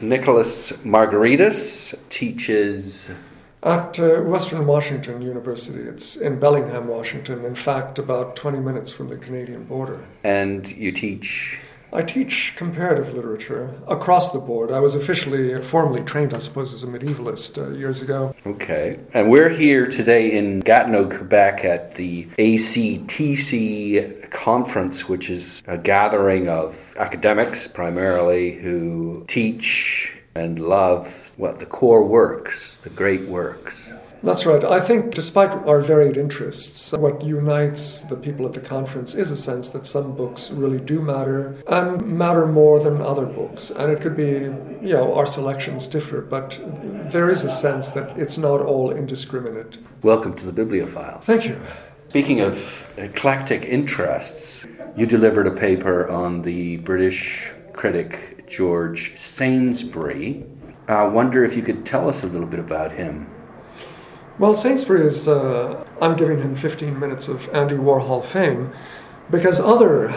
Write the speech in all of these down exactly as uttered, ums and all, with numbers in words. Nicholas Margaritis teaches at uh, Western Washington University. It's in Bellingham, Washington, in fact, about twenty minutes from the Canadian border. And you teach? I teach comparative literature across the board. I was officially, formally trained, I suppose, as a medievalist uh, years ago. Okay. And we're here today in Gatineau, Quebec at the A C T C conference, which is a gathering of academics, primarily, who teach and love, well, the core works, the great works. That's right. I think despite our varied interests, what unites the people at the conference is a sense that some books really do matter, and matter more than other books. And it could be, you know, our selections differ, but there is a sense that it's not all indiscriminate. Welcome to the bibliophile. Thank you. Speaking of eclectic interests, you delivered a paper on the British critic George Saintsbury. I wonder if you could tell us a little bit about him. Well, Saintsbury is, uh, I'm giving him fifteen minutes of Andy Warhol fame, because other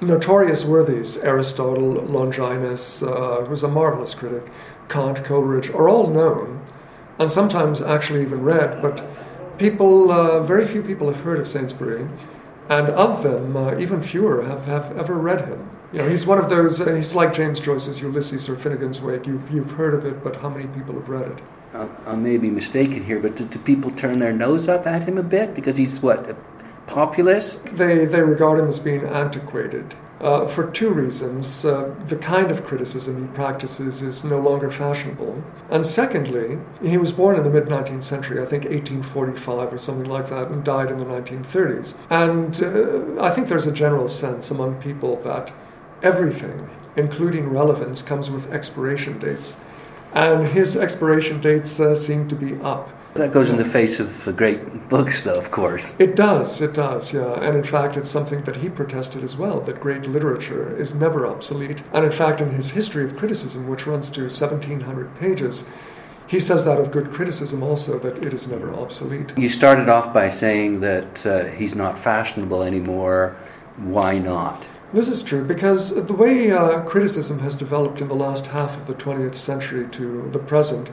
notorious worthies, Aristotle, Longinus, uh, who's a marvelous critic, Kant, Coleridge, are all known, and sometimes actually even read, but people, uh, very few people have heard of Saintsbury, and of them, uh, even fewer have, have ever read him. You know, he's one of those, uh, he's like James Joyce's Ulysses or Finnegan's Wake. You've, you've heard of it, but how many people have read it? I may be mistaken here, but do, do people turn their nose up at him a bit? Because he's, what, a populist? They they regard him as being antiquated uh, for two reasons. Uh, the kind of criticism he practices is no longer fashionable. And secondly, he was born in the mid-nineteenth century, I think eighteen forty-five or something like that, and died in the nineteen thirties. And uh, I think there's a general sense among people that everything, including relevance, comes with expiration dates. And his expiration dates uh, seem to be up. That goes in the face of the great books, though, of course. It does, it does, yeah. And in fact, it's something that he protested as well, that great literature is never obsolete. And in fact, in his History of Criticism, which runs to seventeen hundred pages, he says that of good criticism also, that it is never obsolete. You started off by saying that uh, he's not fashionable anymore. Why not? This is true, because the way uh, criticism has developed in the last half of the twentieth century to the present,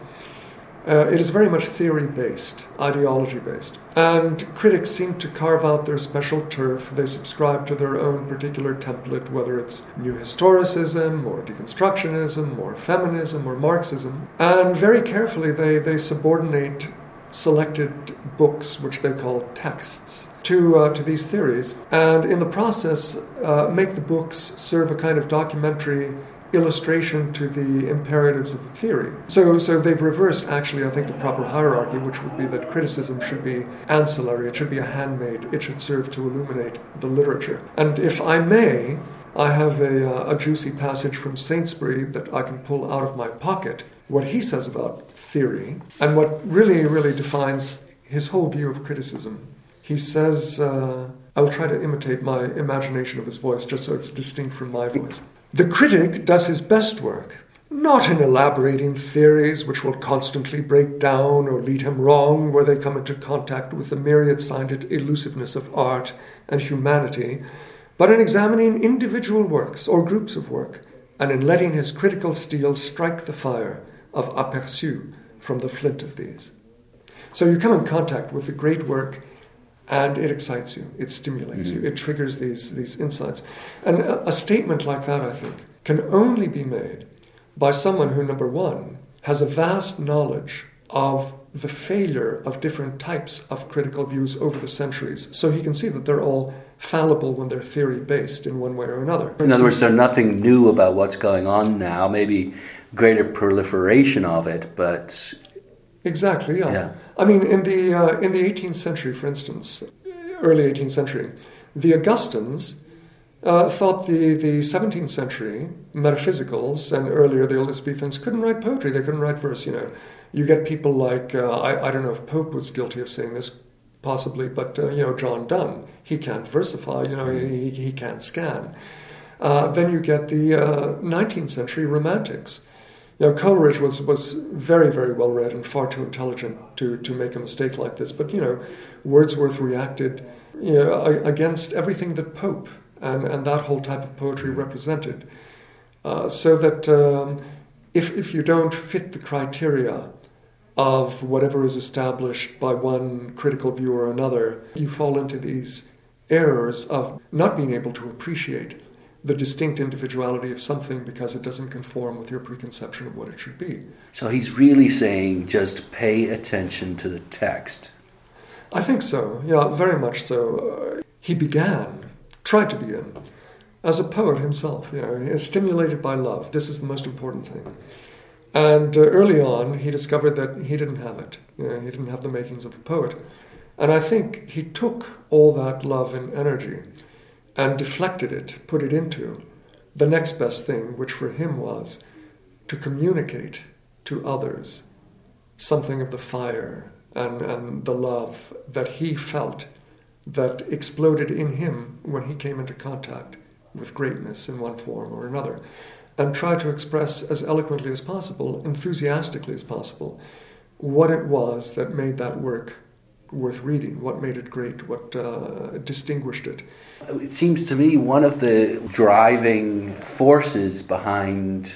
uh, it is very much theory-based, ideology-based. And critics seem to carve out their special turf. They subscribe to their own particular template, whether it's new historicism or deconstructionism or feminism or Marxism. And very carefully they, they subordinate selected books, which they call texts, to uh, to these theories, and in the process uh, make the books serve a kind of documentary illustration to the imperatives of the theory. So so they've reversed, actually, I think, the proper hierarchy, which would be that criticism should be ancillary, it should be a handmaid, it should serve to illuminate the literature. And if I may, I have a, uh, a juicy passage from Saintsbury that I can pull out of my pocket, what he says about theory, and what really, really defines his whole view of criticism. He says, uh, I will try to imitate my imagination of his voice just so it's distinct from my voice. The critic does his best work, not in elaborating theories which will constantly break down or lead him wrong where they come into contact with the myriad-sided elusiveness of art and humanity, but in examining individual works or groups of work, and in letting his critical steel strike the fire of aperçu from the flint of these. So you come in contact with the great work, and it excites you, it stimulates mm-hmm. you, it triggers these, these insights. And a, a statement like that, I think, can only be made by someone who, number one, has a vast knowledge of the failure of different types of critical views over the centuries, so he can see that they're all fallible when they're theory-based in one way or another. In instance, other words, there's nothing new about what's going on now, maybe greater proliferation of it, but... Exactly, yeah. yeah. I mean, in the uh, in the eighteenth century, for instance, early eighteenth century, the Augustans uh, thought the, the seventeenth century metaphysicals and earlier the Elizabethans couldn't write poetry, they couldn't write verse, you know. You get people like, uh, I, I don't know if Pope was guilty of saying this, possibly, but, uh, you know, John Donne, he can't versify, you know, he, he can't scan. Uh, then you get the uh, nineteenth century Romantics. You know, Coleridge was, was very, very well read and far too intelligent to, to make a mistake like this. But, you know, Wordsworth reacted you know, against everything that Pope and, and that whole type of poetry represented. Uh, so that um, if, if you don't fit the criteria of whatever is established by one critical view or another, you fall into these errors of not being able to appreciate the distinct individuality of something because it doesn't conform with your preconception of what it should be. So he's really saying just pay attention to the text. I think so, yeah, very much so. Uh, he began, tried to begin, as a poet himself, you know, stimulated by love. This is the most important thing. And uh, early on, he discovered that he didn't have it. You know, he didn't have the makings of a poet. And I think he took all that love and energy and deflected it, put it into the next best thing, which for him was to communicate to others something of the fire and, and the love that he felt that exploded in him when he came into contact with greatness in one form or another, and try to express as eloquently as possible, enthusiastically as possible, what it was that made that work worth reading, what made it great, what uh, distinguished it. It seems to me one of the driving forces behind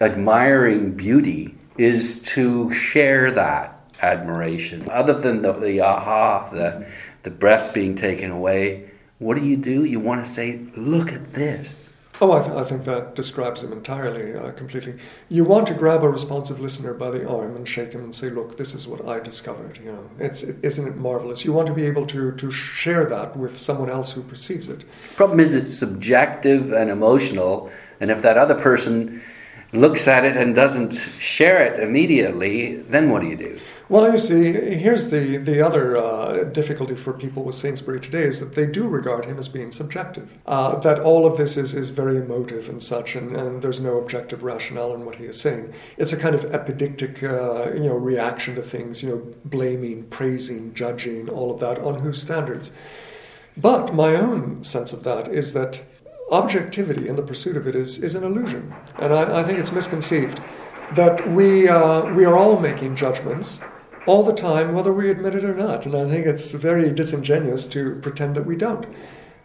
admiring beauty is to share that admiration. Other than the, the aha, the, the breath being taken away, what do you do? You want to say, look at this. Oh, I, th- I think that describes him entirely, uh, completely. You want to grab a responsive listener by the arm and shake him and say, look, this is what I discovered. You know, it's, it, isn't it marvelous? You want to be able to, to share that with someone else who perceives it. Problem is it's subjective and emotional, and if that other person looks at it and doesn't share it immediately, then what do you do? Well, you see, here's the, the other uh, difficulty for people with Saintsbury today is that they do regard him as being subjective, uh, that all of this is, is very emotive and such, and, and there's no objective rationale in what he is saying. It's a kind of epidictic uh, you know, reaction to things, you know, blaming, praising, judging, all of that, on whose standards? But my own sense of that is that objectivity and the pursuit of it is, is an illusion, and I, I think it's misconceived that we, uh, we are all making judgments all the time, whether we admit it or not. And I think it's very disingenuous to pretend that we don't.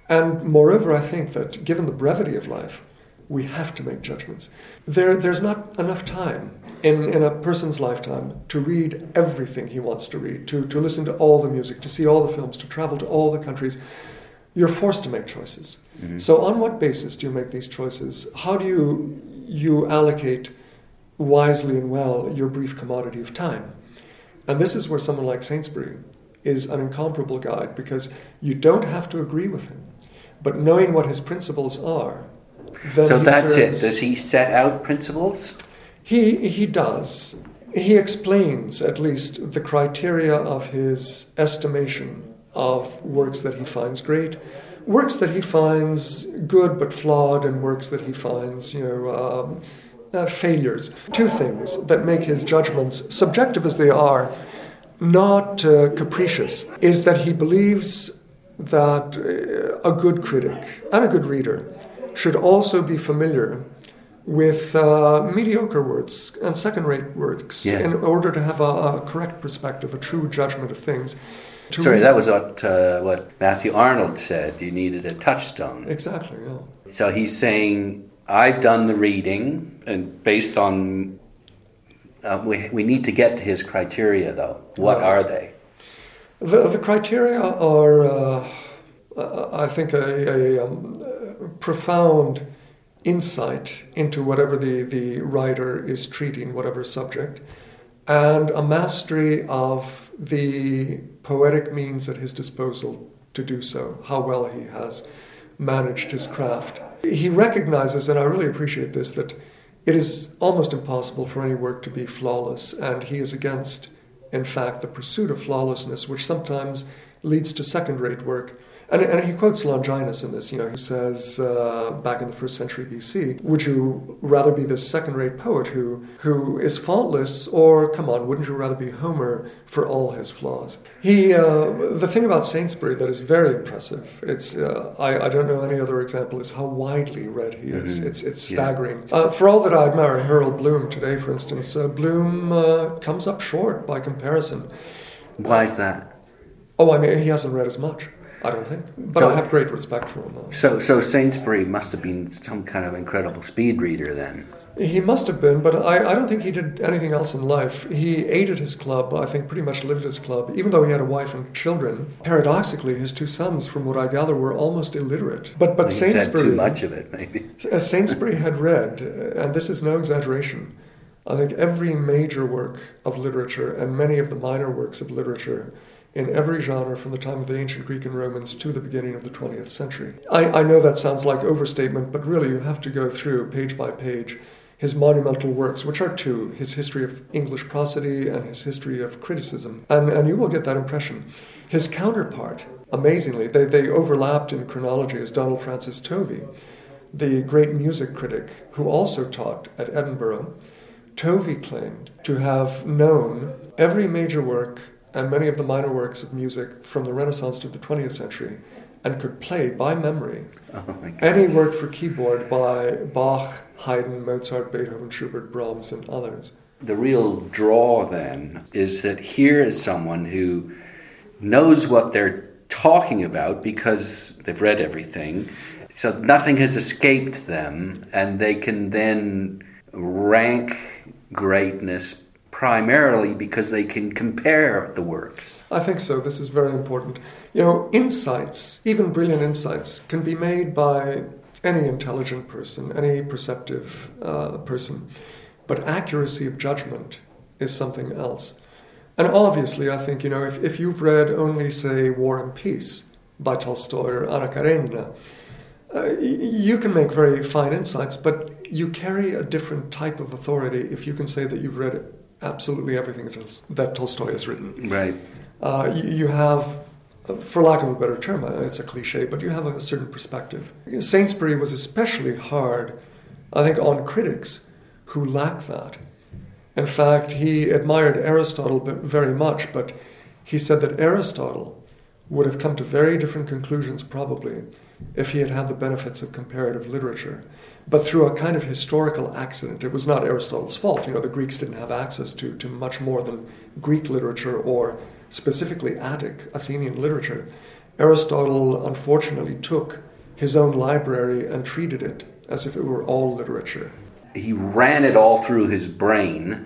And moreover, I think that given the brevity of life, we have to make judgments. There, there's not enough time in, in a person's lifetime to read everything he wants to read, to, to listen to all the music, to see all the films, to travel to all the countries. You're forced to make choices. Mm-hmm. So on what basis do you make these choices? How do you, you allocate wisely and well your brief commodity of time? And this is where someone like Saintsbury is an incomparable guide, because you don't have to agree with him, but knowing what his principles are, then so that's serves, it. Does he set out principles? He he does. He explains at least the criteria of his estimation of works that he finds great, works that he finds good but flawed, and works that he finds, you know, Um, Uh, failures. Two things that make his judgments, subjective as they are, not uh, capricious, is that he believes that uh, a good critic and a good reader should also be familiar with uh, mediocre works and second-rate works yeah. in order to have a, a correct perspective, a true judgment of things. To Sorry, that was what, uh, what Matthew Arnold said. You needed a touchstone. Exactly, yeah. So he's saying, I've done the reading, and based on, uh, we we need to get to his criteria, though. What yeah. are they? The, the criteria are, uh, I think, a, a um, profound insight into whatever the, the writer is treating, whatever subject, and a mastery of the poetic means at his disposal to do so, how well he has managed his craft. He recognizes, and I really appreciate this, that it is almost impossible for any work to be flawless, and he is against, in fact, the pursuit of flawlessness, which sometimes leads to second-rate work. And, and he quotes Longinus in this, you know, who says, uh, back in the first century B C, would you rather be this second-rate poet who, who is faultless, or, come on, wouldn't you rather be Homer for all his flaws? He, uh, the thing about Saintsbury that is very impressive, it's, uh, I, I don't know any other example, is how widely read he is. Mm-hmm. It's, it's staggering. Yeah. Uh, for all that I admire Harold Bloom today, for instance, uh, Bloom uh, comes up short by comparison. Why is that? Oh, I mean, he hasn't read as much. I don't think, but so, I have great respect for him. So, so Saintsbury must have been some kind of incredible speed reader then. He must have been, but I, I don't think he did anything else in life. He aided his club, I think pretty much lived his club, even though he had a wife and children. Paradoxically, his two sons, from what I gather, were almost illiterate. But but Sainsbury... too much of it, maybe. As Sainsbury had read, and this is no exaggeration, I think every major work of literature and many of the minor works of literature in every genre from the time of the ancient Greek and Romans to the beginning of the twentieth century. I, I know that sounds like overstatement, but really you have to go through page by page his monumental works, which are two, his history of English prosody and his history of criticism. And, and you will get that impression. His counterpart, amazingly, they, they overlapped in chronology, is Donald Francis Tovey, the great music critic who also taught at Edinburgh. Tovey claimed to have known every major work and many of the minor works of music from the Renaissance to the twentieth century, and could play by memory oh any work for keyboard by Bach, Haydn, Mozart, Beethoven, Schubert, Brahms, and others. The real draw, then, is that here is someone who knows what they're talking about because they've read everything, so nothing has escaped them, and they can then rank greatness primarily because they can compare the works. I think so. This is very important. You know, insights, even brilliant insights, can be made by any intelligent person, any perceptive uh, person. But accuracy of judgment is something else. And obviously, I think, you know, if, if you've read only, say, War and Peace by Tolstoy or Anna Karenina, uh, you can make very fine insights, but you carry a different type of authority if you can say that you've read absolutely everything that Tolstoy has written. Right. Uh, you have, for lack of a better term, it's a cliche, but you have a certain perspective. Saintsbury was especially hard, I think, on critics who lack that. In fact, he admired Aristotle very much, but he said that Aristotle would have come to very different conclusions probably if he had had the benefits of comparative literature. But through a kind of historical accident, it was not Aristotle's fault. You know, the Greeks didn't have access to, to much more than Greek literature or specifically Attic, Athenian literature. Aristotle, unfortunately, took his own library and treated it as if it were all literature. He ran it all through his brain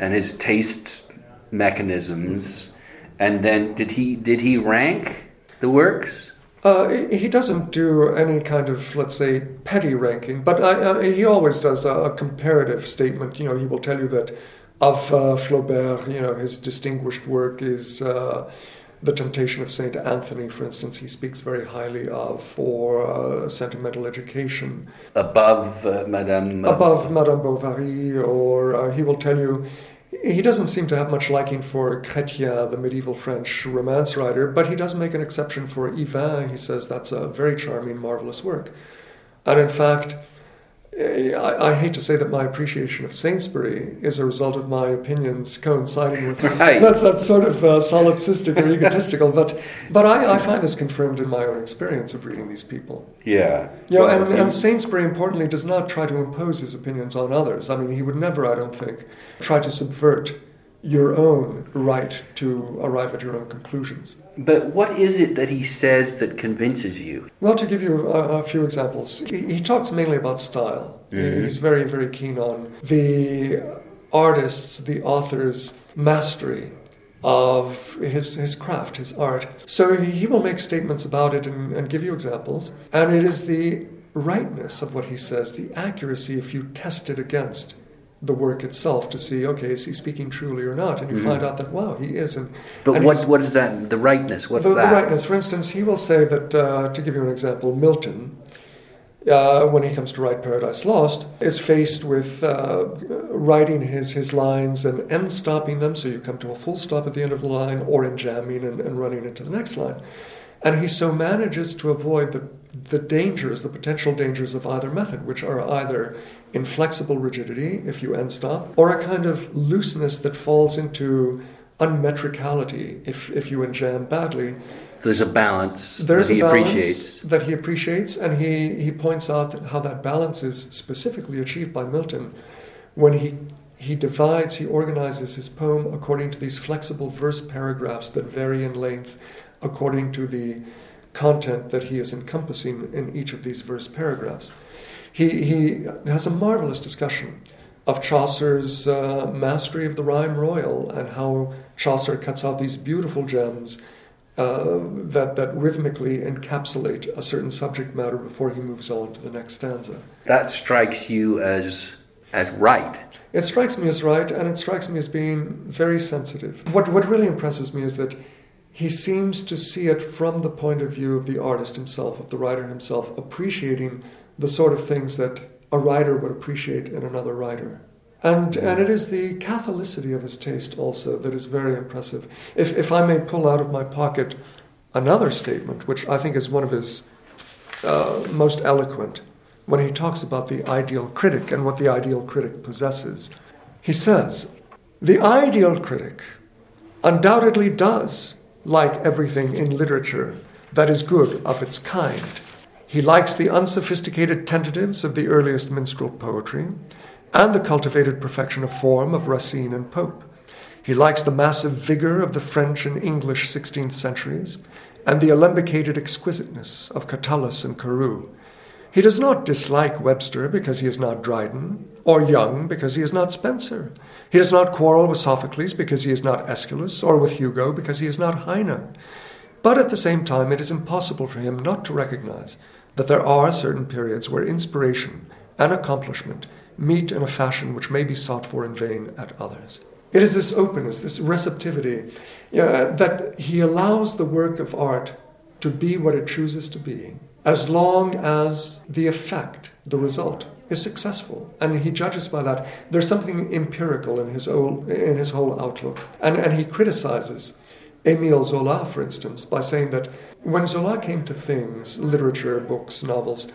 and his taste mechanisms. And then did he did he rank the works? Uh, he doesn't do any kind of, let's say, petty ranking, but I, uh, he always does a, a comparative statement. You know, he will tell you that of uh, Flaubert, you know, his distinguished work is uh, The Temptation of Saint Anthony, for instance. He speaks very highly of for uh, Sentimental Education. Above uh, Madame... Above Madame Bovary, or uh, he will tell you... He doesn't seem to have much liking for Chrétien, the medieval French romance writer, but he does make an exception for Yvain. He says that's a very charming, marvelous work. And in fact, I, I hate to say that my appreciation of Sainsbury is a result of my opinions coinciding with right. that's that's sort of uh, solipsistic or egotistical, but but I, I find this confirmed in my own experience of reading these people. Yeah, you know, and, and Sainsbury importantly does not try to impose his opinions on others. I mean, he would never, I don't think, try to subvert your own right to arrive at your own conclusions. But what is it that he says that convinces you? Well, to give you a, a few examples, he, he talks mainly about style. Mm-hmm. He's very, very keen on the artist's, the author's mastery of his, his craft, his art. So he will make statements about it and, and give you examples. And it is the rightness of what he says, the accuracy if you test it against the work itself to see, okay, is he speaking truly or not? And you mm-hmm. find out that, wow, he is. And, but and what, what is that, the rightness? What's the, that? The rightness. For instance, he will say that, uh, to give you an example, Milton, uh, when he comes to write Paradise Lost, is faced with uh, writing his, his lines and end stopping them, so you come to a full stop at the end of the line, or in jamming and, and running into the next line. And he so manages to avoid the the dangers, the potential dangers of either method, which are either inflexible rigidity, if you end stop, or a kind of looseness that falls into unmetricality, if, if you enjam badly. There's a balance There's that he a balance appreciates. that he appreciates, and he, he points out that how that balance is specifically achieved by Milton when he, he divides, he organizes his poem according to these flexible verse paragraphs that vary in length according to the content that he is encompassing in each of these verse paragraphs. he, he has a marvelous discussion of Chaucer's uh, mastery of the rhyme royal and how Chaucer cuts out these beautiful gems uh, that, that rhythmically encapsulate a certain subject matter before he moves on to the next stanza. That strikes you as as right. It strikes me as right, and it strikes me as being very sensitive. What what really impresses me is that he seems to see it from the point of view of the artist himself, of the writer himself, appreciating the sort of things that a writer would appreciate in another writer. And and it is the catholicity of his taste also that is very impressive. If if I may pull out of my pocket another statement, which I think is one of his uh, most eloquent, when he talks about the ideal critic and what the ideal critic possesses. He says, the ideal critic undoubtedly does like everything in literature that is good of its kind. He likes the unsophisticated tentatives of the earliest minstrel poetry and the cultivated perfection of form of Racine and Pope. He likes the massive vigor of the French and English sixteenth centuries and the alembicated exquisiteness of Catullus and Carew. He does not dislike Webster because he is not Dryden, or Young because he is not Spencer. He does not quarrel with Sophocles because he is not Aeschylus, or with Hugo because he is not Heine. But at the same time, it is impossible for him not to recognize that there are certain periods where inspiration and accomplishment meet in a fashion which may be sought for in vain at others. It is this openness, this receptivity, uh, that he allows the work of art to be what it chooses to be, as long as the effect, the result, is successful. And he judges by that. There's something empirical in his whole, in his whole outlook. And, and he criticizes Émile Zola, for instance, by saying that when Zola came to things, literature, books, novels,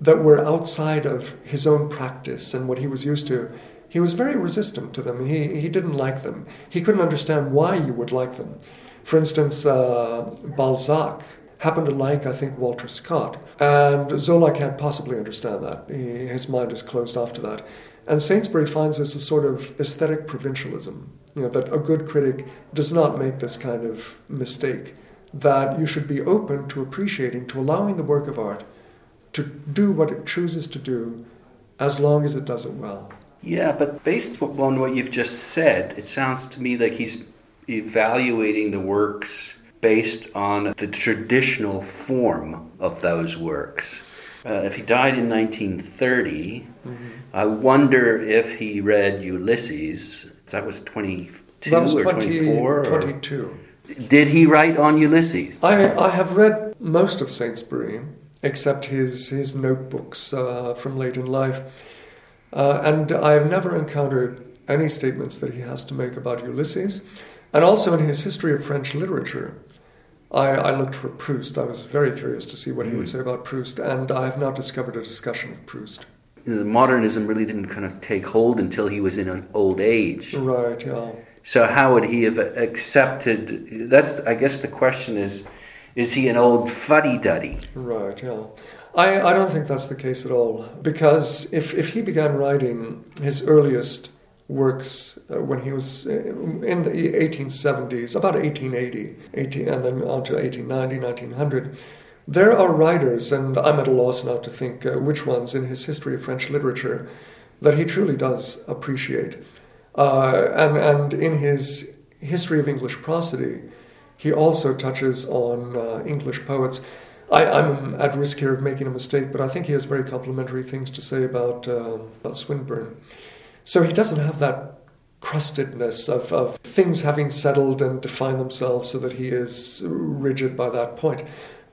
that were outside of his own practice and what he was used to, he was very resistant to them. He, he didn't like them. He couldn't understand why you would like them. For instance, uh, Balzac happened to like, I think, Walter Scott. And Zola can't possibly understand that. He, his mind is closed off to that. And Saintsbury finds this a sort of aesthetic provincialism, you know, that a good critic does not make this kind of mistake, that you should be open to appreciating, to allowing the work of art to do what it chooses to do as long as it does it well. Yeah, but based on what you've just said, it sounds to me like he's evaluating the works based on the traditional form of those works. Uh, if he died in nineteen thirty, mm-hmm. I wonder if he read Ulysses. That was twenty-two that was or twenty, twenty-four? twenty-two. Or, did he write on Ulysses? I, I have read most of Saintsbury, except his, his notebooks uh, from late in life. Uh, and I have never encountered any statements that he has to make about Ulysses. And also in his history of French literature, I, I looked for Proust. I was very curious to see what he would say about Proust, and I have not discovered a discussion of Proust. You know, modernism really didn't kind of take hold until he was in an old age. Right, yeah. So how would he have accepted... That's, I guess the question is, is he an old fuddy-duddy? Right, yeah. I, I don't think that's the case at all, because if, if he began writing his earliest works uh, when he was in the eighteen seventies, about eighteen eighty, eighteen, and then on to eighteen ninety, nineteen hundred. There are writers, and I'm at a loss now to think uh, which ones in his history of French literature, that he truly does appreciate. Uh, and, and in his history of English prosody, he also touches on uh, English poets. I, I'm at risk here of making a mistake, but I think he has very complimentary things to say about, uh, about Swinburne. So he doesn't have that crustedness of, of things having settled and defined themselves so that he is rigid by that point.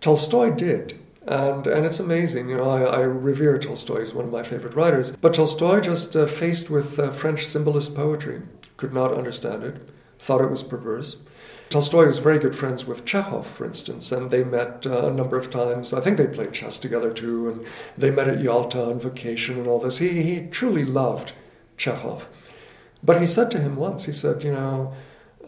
Tolstoy did, and, and it's amazing. You know, I, I revere Tolstoy. He's one of my favorite writers. But Tolstoy, just uh, faced with uh, French symbolist poetry, could not understand it, thought it was perverse. Tolstoy was very good friends with Chekhov, for instance, and they met uh, a number of times. I think they played chess together too, and they met at Yalta on vacation and all this. He, he truly loved Chekhov. But he said to him once, he said, you know,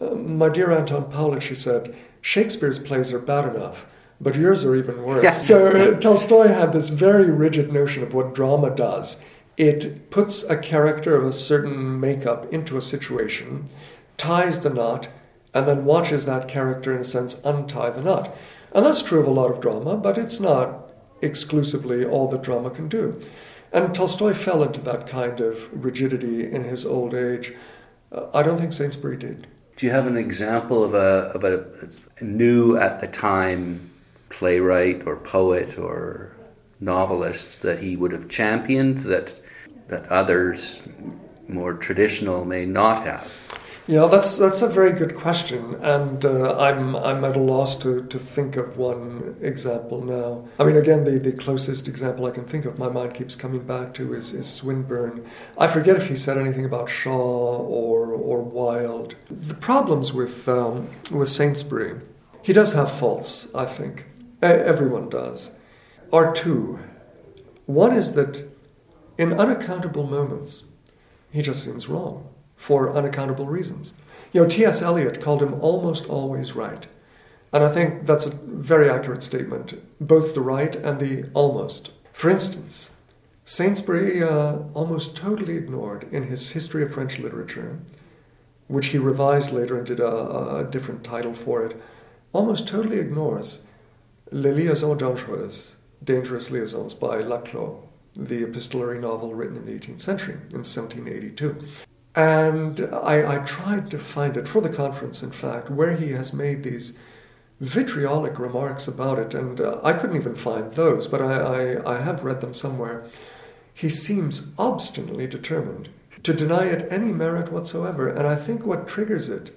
my dear Anton Pavlich, he said, Shakespeare's plays are bad enough, but yours are even worse. Yeah. So Tolstoy had this very rigid notion of what drama does. It puts a character of a certain makeup into a situation, ties the knot, and then watches that character, in a sense, untie the knot. And that's true of a lot of drama, but it's not exclusively all that drama can do. And Tolstoy fell into that kind of rigidity in his old age. Uh, I don't think Saintsbury did. Do you have an example of a, of a, a new at the time playwright or poet or novelist that he would have championed that that others more traditional may not have? Yeah, that's that's a very good question, and uh, I'm I'm at a loss to, to think of one example now. I mean, again, the, the closest example I can think of, my mind keeps coming back to, is, is Swinburne. I forget if he said anything about Shaw or or Wilde. The problems with um, with Saintsbury, he does have faults, I think. Everyone does. Are two. One is that in unaccountable moments, he just seems wrong for unaccountable reasons. You know, T S Eliot called him almost always right. And I think that's a very accurate statement, both the right and the almost. For instance, Saintsbury uh, almost totally ignored in his History of French Literature, which he revised later and did a, a different title for it, almost totally ignores Les Liaisons Dangereuses, Dangerous Liaisons by Laclos, the epistolary novel written in the eighteenth century, in seventeen eighty-two. And I, I tried to find it, for the conference, in fact, where he has made these vitriolic remarks about it, and uh, I couldn't even find those, but I, I, I have read them somewhere. He seems obstinately determined to deny it any merit whatsoever, and I think what triggers it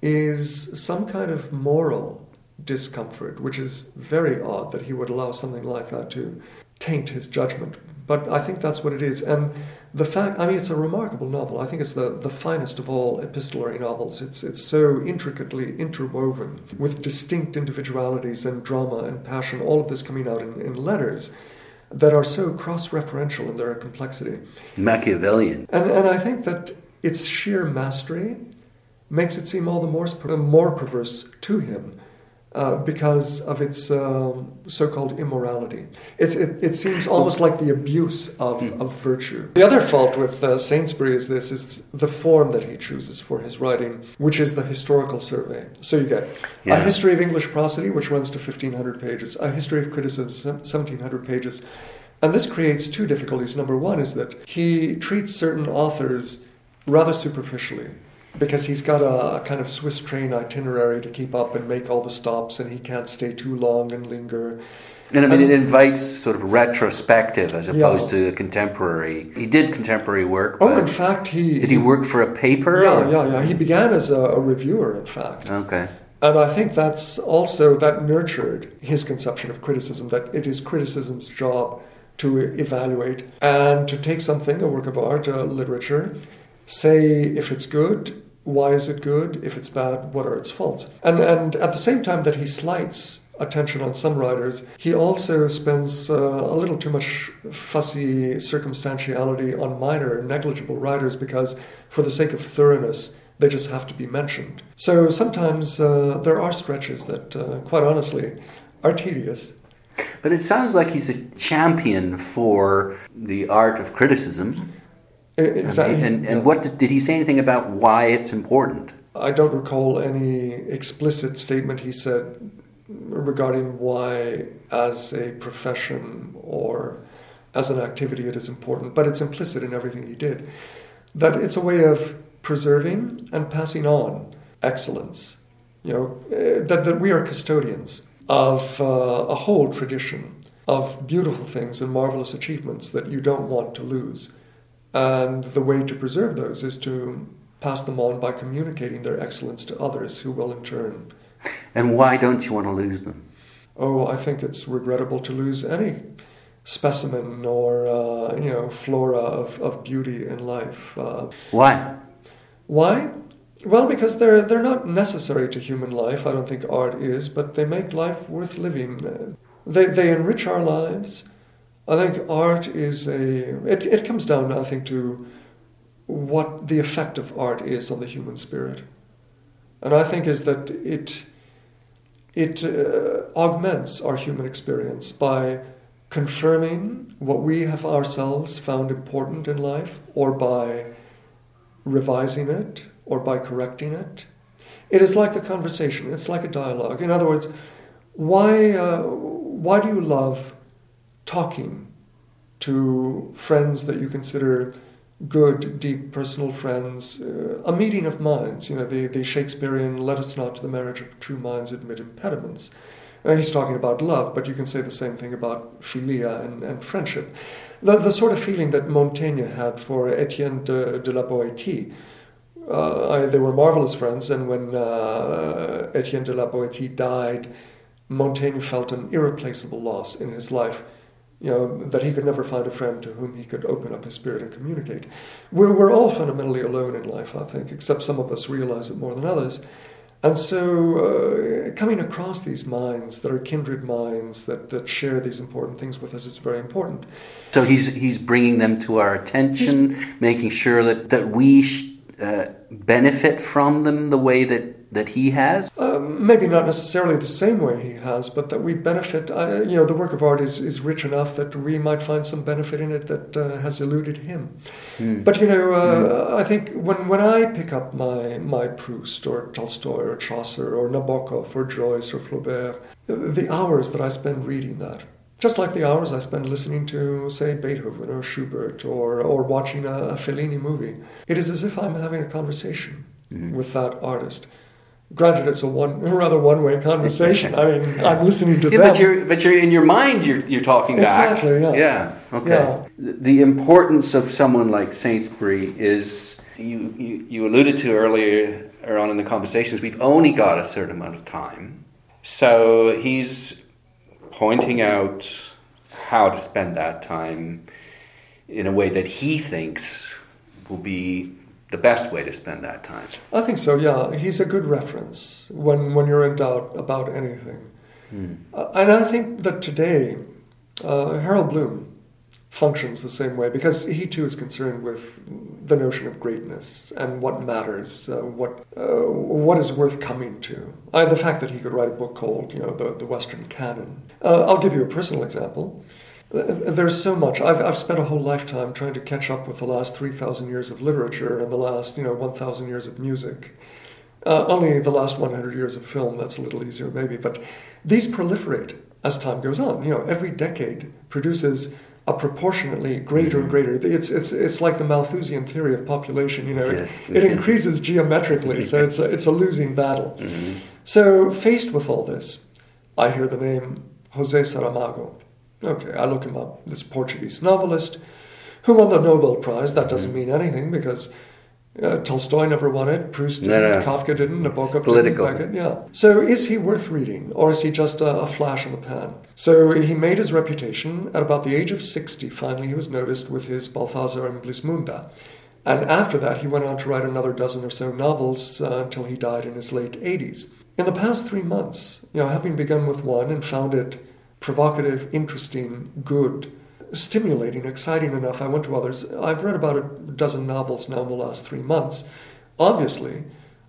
is some kind of moral discomfort, which is very odd that he would allow something like that to taint his judgment. But I think that's what it is. And the fact, I mean, it's a remarkable novel. I think it's the, the finest of all epistolary novels. It's it's so intricately interwoven with distinct individualities and drama and passion, all of this coming out in, in letters that are so cross-referential in their complexity. Machiavellian. And and I think that its sheer mastery makes it seem all the more, more perverse to him. Uh, because of its um, so-called immorality. It's, it, it seems almost like the abuse of, of virtue. The other fault with uh, Saintsbury is this, is the form that he chooses for his writing, which is the historical survey. So you get yeah. a history of English prosody, which runs to fifteen hundred pages, a history of criticism, seventeen hundred pages. And this creates two difficulties. Number one is that he treats certain authors rather superficially, because he's got a, a kind of Swiss train itinerary to keep up and make all the stops, and he can't stay too long and linger. And I mean, and, it invites sort of retrospective as opposed yeah. to contemporary. He did contemporary work. Oh, in fact, he... Did he work for a paper? Yeah, or? yeah, yeah. He began as a, a reviewer, in fact. Okay. And I think that's also, that nurtured his conception of criticism, that it is criticism's job to evaluate and to take something, a work of art, uh, literature, say if it's good, why is it good? If it's bad, what are its faults? And and at the same time that he slights attention on some writers, he also spends uh, a little too much fussy circumstantiality on minor, negligible writers because for the sake of thoroughness, they just have to be mentioned. So sometimes uh, there are stretches that, uh, quite honestly, are tedious. But it sounds like he's a champion for the art of criticism. Exactly. And, and, and yeah. what did, did he say anything about why it's important? I don't recall any explicit statement he said regarding why, as a profession or as an activity, it is important. But it's implicit in everything he did. That it's a way of preserving and passing on excellence. You know, that, that we are custodians of uh, a whole tradition of beautiful things and marvelous achievements that you don't want to lose. And the way to preserve those is to pass them on by communicating their excellence to others who will in turn. And why don't you want to lose them? Oh, I think it's regrettable to lose any specimen or, uh, you know, flora of, of beauty in life. Uh, why? Why? Well, because they're, they're not necessary to human life. I don't think art is, but they make life worth living. They, they enrich our lives. I think art is a... It, it comes down, I think, to what the effect of art is on the human spirit. And I think is that it, it uh, augments our human experience by confirming what we have ourselves found important in life, or by revising it, or by correcting it. It is like a conversation. It's like a dialogue. In other words, why, uh, why do you love... talking to friends that you consider good, deep, personal friends, uh, a meeting of minds, you know, the, the Shakespearean, let us not to the marriage of true minds admit impediments. Uh, he's talking about love, but you can say the same thing about philia and, and friendship. The, the sort of feeling that Montaigne had for Étienne de, de la Boétie. Uh, I, they were marvelous friends, and when uh, Étienne de la Boétie died, Montaigne felt an irreplaceable loss in his life, you know, that he could never find a friend to whom he could open up his spirit and communicate. We're, we're all fundamentally alone in life, I think, except some of us realize it more than others. And so uh, coming across these minds that are kindred minds, that, that share these important things with us, is very important. So he's he's bringing them to our attention, he's, making sure that, that we... Sh- Uh, benefit from them the way that, that he has? Uh, maybe not necessarily the same way he has, but that we benefit. Uh, you know, the work of art is, is rich enough that we might find some benefit in it that uh, has eluded him. Mm. But, you know, uh, mm. I think when, when I pick up my, my Proust or Tolstoy or Chaucer or Nabokov or Joyce or Flaubert, the hours that I spend reading that, just like the hours I spend listening to, say, Beethoven or Schubert or, or watching a, a Fellini movie, it is as if I'm having a conversation mm-hmm. with that artist. Granted, it's a one rather one-way conversation. I mean, I'm listening to yeah, them. But you're, but you're in your mind, you're, you're talking back. Exactly, yeah. Yeah, okay. Yeah. The importance of someone like Saintsbury is, you, you, you alluded to earlier or on in the conversations, we've only got a certain amount of time. So he's... pointing out how to spend that time in a way that he thinks will be the best way to spend that time. I think so, yeah. He's a good reference when, when you're in doubt about anything. Mm. Uh, and I think that today, uh, Harold Bloom functions the same way, because he too is concerned with the notion of greatness and what matters, uh, what uh, what is worth coming to. Uh, the fact that he could write a book called, you know, the, the Western Canon. Uh, I'll give you a personal example. There's so much. I've I've spent a whole lifetime trying to catch up with the last three thousand years of literature and the last, you know, one thousand years of music. Uh, only the last one hundred years of film, that's a little easier maybe, but these proliferate as time goes on. You know, every decade produces a proportionately greater and greater. It's it's it's like the Malthusian theory of population. You know, yes, it, it increases geometrically, so it's a, it's a losing battle. Mm-hmm. So faced with all this, I hear the name José Saramago. Okay, I look him up. This Portuguese novelist who won the Nobel Prize. That doesn't mm-hmm. mean anything, because uh, Tolstoy never won it, Proust didn't, no, no. Kafka didn't, Nabokov political. didn't. Beckett, yeah. So is he worth reading, or is he just a, a flash in the pan? So he made his reputation. At about the age of sixty, finally, he was noticed with his Balthazar and Blismunda. And after that, he went on to write another dozen or so novels uh, until he died in his late eighties. In the past three months, you know, having begun with one and found it provocative, interesting, good, stimulating, exciting enough, I went to others. I've read about a dozen novels now in the last three months. Obviously,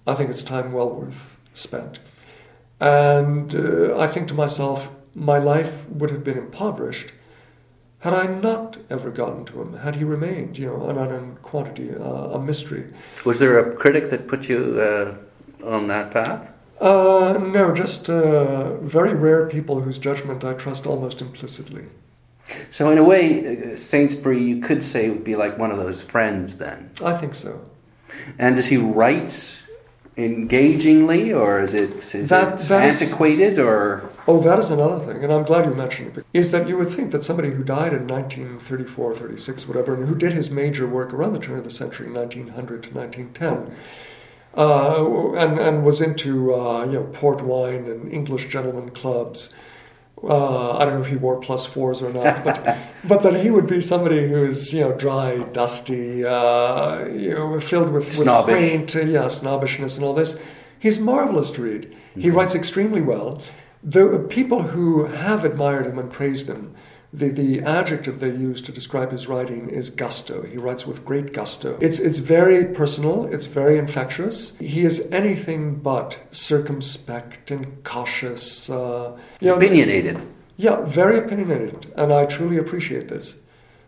I think it's time well worth spent. And uh, I think to myself, my life would have been impoverished had I not ever gotten to him, had he remained, you know, an unknown quantity, uh, a mystery. Was there a critic that put you uh, on that path? Uh, no, just uh, very rare people whose judgment I trust almost implicitly. So in a way, Saintsbury, you could say, would be like one of those friends then. I think so. And does he write engagingly, or is it, is that, it that antiquated? Is, or Oh, that is another thing, and I'm glad you mentioned it, is that you would think that somebody who died in nineteen thirty-four, thirty-six, whatever, and who did his major work around the turn of the century, nineteen hundred to nineteen ten, uh, and, and was into uh, you know, port wine and English gentlemen clubs, Uh, I don't know if he wore plus fours or not, but but that he would be somebody who's, you know, dry, dusty, uh, you know, filled with, with quaint, uh, yeah, snobbishness and all this. He's marvelous to read. Mm-hmm. He writes extremely well. The people who have admired him and praised him, the, the adjective they use to describe his writing is gusto. He writes with great gusto. It's it's very personal. It's very infectious. He is anything but circumspect and cautious. Uh, you know, opinionated. Yeah, very opinionated, and I truly appreciate this.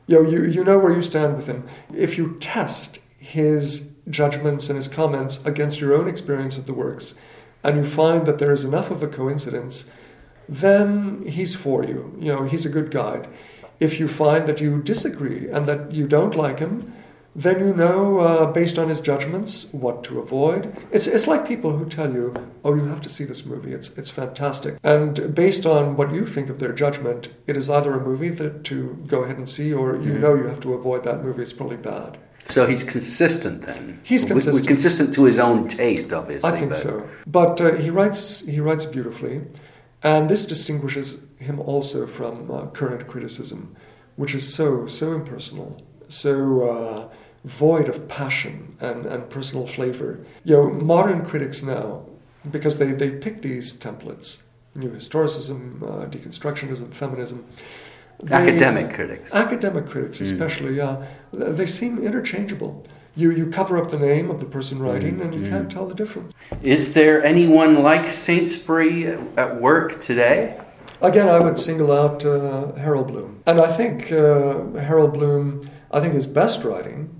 You know, you, you know where you stand with him. If you test his judgments and his comments against your own experience of the works, and you find that there is enough of a coincidence, then he's for you. You know, he's a good guide. if you find that you disagree and that you don't like him, then you know, uh, based on his judgments, what to avoid. It's it's like people who tell you, oh, you have to see this movie, it's it's fantastic. And based on what you think of their judgment, it is either a movie that to go ahead and see, or you mm. know you have to avoid that movie, it's probably bad. So he's consistent then? He's consistent. We're consistent to his own taste, obviously. I think but. so. But uh, he writes he writes beautifully, and this distinguishes him also from uh, current criticism, which is so, so impersonal, so... Uh, void of passion and, and personal flavor. You know, modern critics now, because they, they pick these templates, new historicism, uh, deconstructionism, feminism. They, academic critics. Academic critics, especially, mm. yeah. They seem interchangeable. You, you cover up the name of the person writing mm, and you mm. can't tell the difference. Is there anyone like Saintsbury at work today? Again, I would single out uh, Harold Bloom. And I think uh, Harold Bloom, I think his best writing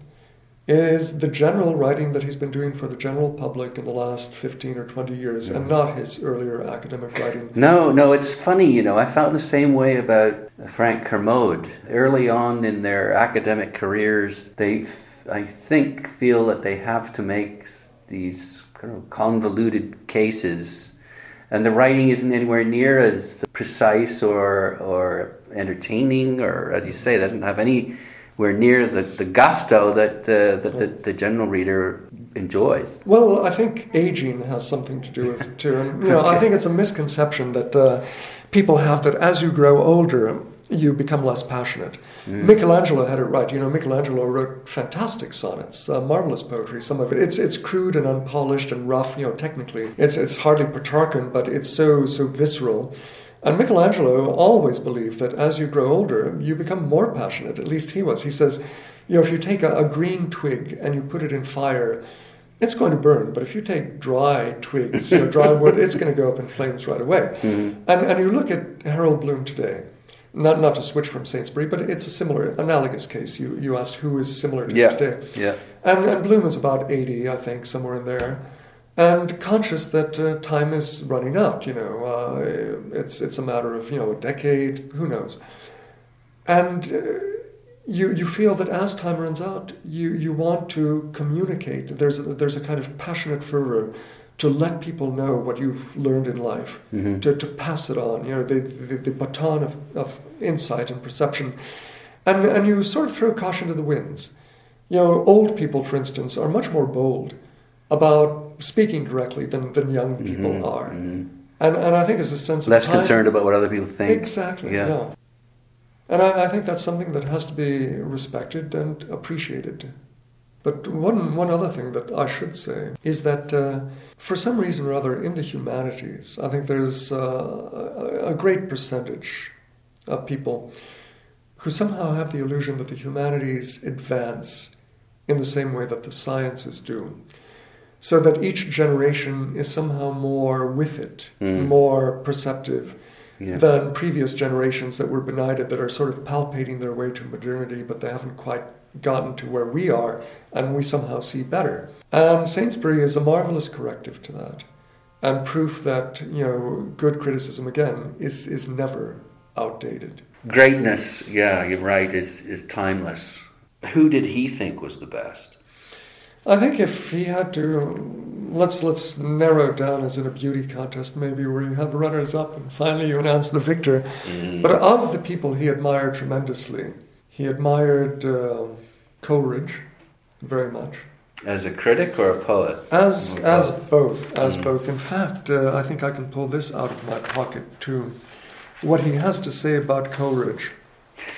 is the general writing that he's been doing for the general public in the last fifteen or twenty years, yeah. and not his earlier academic writing. No, no, it's funny, you know, I felt the same way about Frank Kermode. Early on in their academic careers, they, I think, feel that they have to make these kind of convoluted cases, and the writing isn't anywhere near as precise or, or entertaining, or, as you say, doesn't have any... We're near the, the gusto that, uh, that the, the general reader enjoys. Well, I think aging has something to do with it too. And, you know, I think it's a misconception that uh, people have that as you grow older, you become less passionate. Mm. Michelangelo had it right. You know, Michelangelo wrote fantastic sonnets, uh, marvelous poetry. Some of it, it's it's crude and unpolished and rough. You know, technically, it's it's hardly Petrarchan, but it's so so visceral. And Michelangelo always believed that as you grow older, you become more passionate. At least he was. He says, you know, if you take a, a green twig and you put it in fire, it's going to burn. But if you take dry twigs, you know, dry wood, it's going to go up in flames right away. Mm-hmm. And and you look at Harold Bloom today. Not not to switch from Saintsbury, but it's a similar, analogous case. You you asked who is similar to yeah. him today. Yeah. And and Bloom is about eighty, I think, somewhere in there. And conscious that uh, time is running out, you know, uh, it's it's a matter of, you know, a decade, who knows. And uh, you you feel that as time runs out, you, you want to communicate. There's a, there's a kind of passionate fervor to let people know what you've learned in life, mm-hmm. to, to pass it on, you know, the, the, the baton of, of insight and perception. And, and you sort of throw caution to the winds. You know, old people, for instance, are much more bold about speaking directly than, than young people mm-hmm, are. Mm-hmm. And and I think it's a sense of less time. Concerned about what other people think. Exactly, yeah. yeah. And I, I think that's something that has to be respected and appreciated. But one, one other thing that I should say is that uh, for some reason or other in the humanities, I think there's uh, a great percentage of people who somehow have the illusion that the humanities advance in the same way that the sciences do. So that each generation is somehow more with it, mm. more perceptive yeah. than previous generations that were benighted, that are sort of palpating their way to modernity, but they haven't quite gotten to where we are, and we somehow see better. And Saintsbury is a marvelous corrective to that, and proof that, you know, good criticism, again, is, is never outdated. Greatness, yeah, you're right, is, is timeless. Who did he think was the best? I think if he had to, let's let's narrow it down as in a beauty contest, maybe, where you have runners-up and finally you announce the victor. Mm. But of the people he admired tremendously, he admired uh, Coleridge very much. As a critic or a poet? As oh, as both, as mm. both. In fact, uh, I think I can pull this out of my pocket too. What he has to say about Coleridge.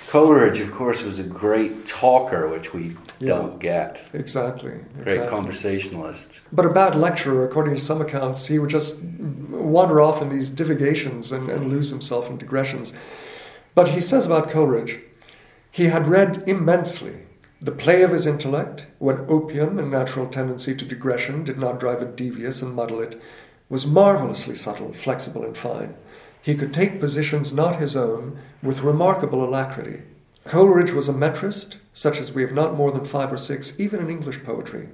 Coleridge, of course, was a great talker, which we yeah, don't get. Exactly. Great exactly. conversationalist. But a bad lecturer, according to some accounts, he would just wander off in these divagations and, and lose himself in digressions. But he says about Coleridge, he had read immensely the play of his intellect, when opium and natural tendency to digression did not drive it devious and muddle it, was marvelously subtle, flexible, and fine. He could take positions not his own with remarkable alacrity. Coleridge was a metrist, such as we have not more than five or six, even in English poetry,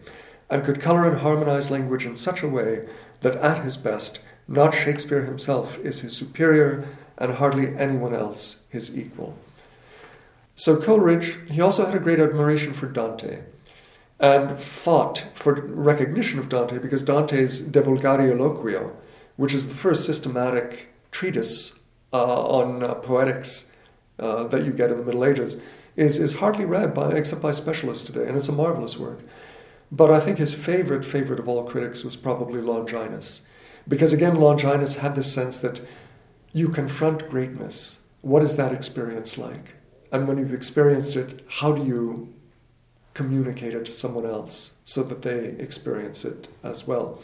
and could colour and harmonise language in such a way that at his best, not Shakespeare himself is his superior, and hardly anyone else his equal. So Coleridge, he also had a great admiration for Dante and fought for recognition of Dante because Dante's De Vulgari Eloquio, which is the first systematic treatise uh, on uh, poetics uh, that you get in the Middle Ages, is, is hardly read by except by specialists today, and it's a marvelous work. But I think his favorite, favorite of all critics was probably Longinus. Because again, Longinus had this sense that you confront greatness. What is that experience like? And when you've experienced it, how do you communicate it to someone else so that they experience it as well?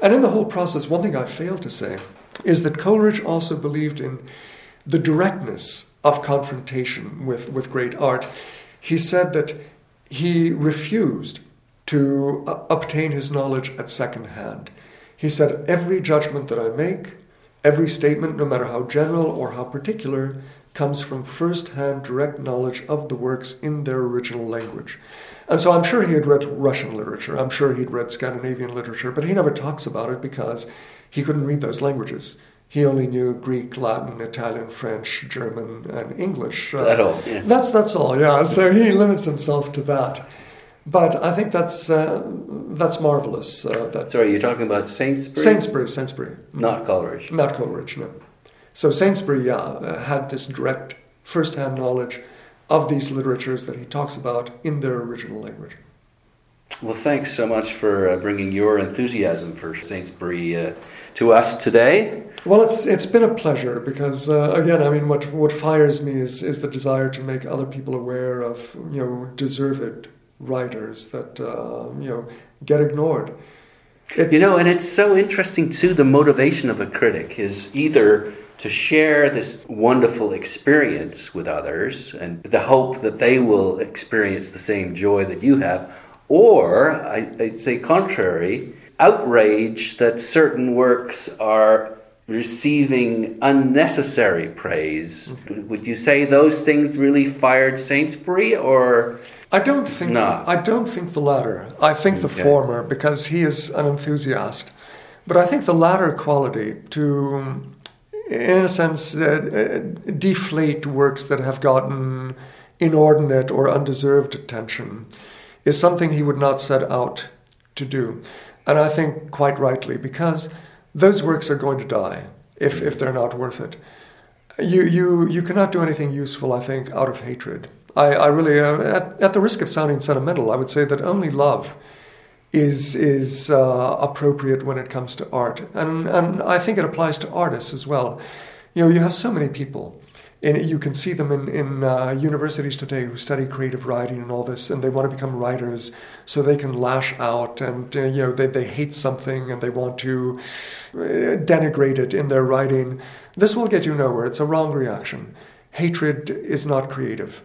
And in the whole process, one thing I failed to say is that Coleridge also believed in the directness of confrontation with, with great art. He said that he refused to uh, obtain his knowledge at second hand. He said, every judgment that I make, every statement, no matter how general or how particular, comes from first-hand direct knowledge of the works in their original language. And so I'm sure he had read Russian literature, I'm sure he'd read Scandinavian literature, but he never talks about it because he couldn't read those languages. He only knew Greek, Latin, Italian, French, German, and English. So uh, that all, yeah. That's that's all, yeah. So he limits himself to that. But I think that's uh, that's marvelous. Uh, that Sorry, you're talking about Saintsbury? Saintsbury, Saintsbury. Not Coleridge. Not Coleridge, no. So Saintsbury, yeah, had this direct, first-hand knowledge of these literatures that he talks about in their original language. Well, thanks so much for uh, bringing your enthusiasm for Saintsbury uh, to us today. Well, it's it's been a pleasure because, uh, again, I mean, what what fires me is is the desire to make other people aware of, you know, deserved writers that, uh, you know, get ignored. It's, you know, and it's so interesting, too, the motivation of a critic is either to share this wonderful experience with others and the hope that they will experience the same joy that you have, or, I, I'd say contrary, outrage that certain works are receiving unnecessary praise. Mm-hmm. Would you say those things really fired Saintsbury, or...? I don't think no. I don't think the latter. I think the okay. former, because he is an enthusiast. But I think the latter quality to, in a sense, uh, uh, deflate works that have gotten inordinate or undeserved attention is something he would not set out to do. And I think quite rightly, because those works are going to die if, if they're not worth it. You, you, you cannot do anything useful, I think, out of hatred. I, I really, uh, at, at the risk of sounding sentimental, I would say that only love is is uh, appropriate when it comes to art, and and I think it applies to artists as well. You know, you have so many people, and you can see them in in uh, universities today who study creative writing and all this, and they want to become writers so they can lash out, and uh, you know, they they hate something and they want to uh, denigrate it in their writing. This will get you nowhere. It's a wrong reaction. Hatred is not creative.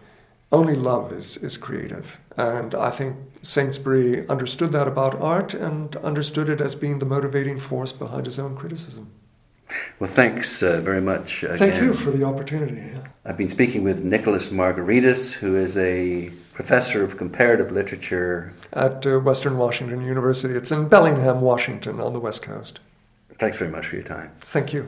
Only love is, is creative. And I think Saintsbury understood that about art and understood it as being the motivating force behind his own criticism. Well, thanks uh, very much. Again. Thank you for the opportunity. Yeah. I've been speaking with Nicholas Margaritis, who is a professor of comparative literature at uh, Western Washington University. It's in Bellingham, Washington, on the West Coast. Thanks very much for your time. Thank you.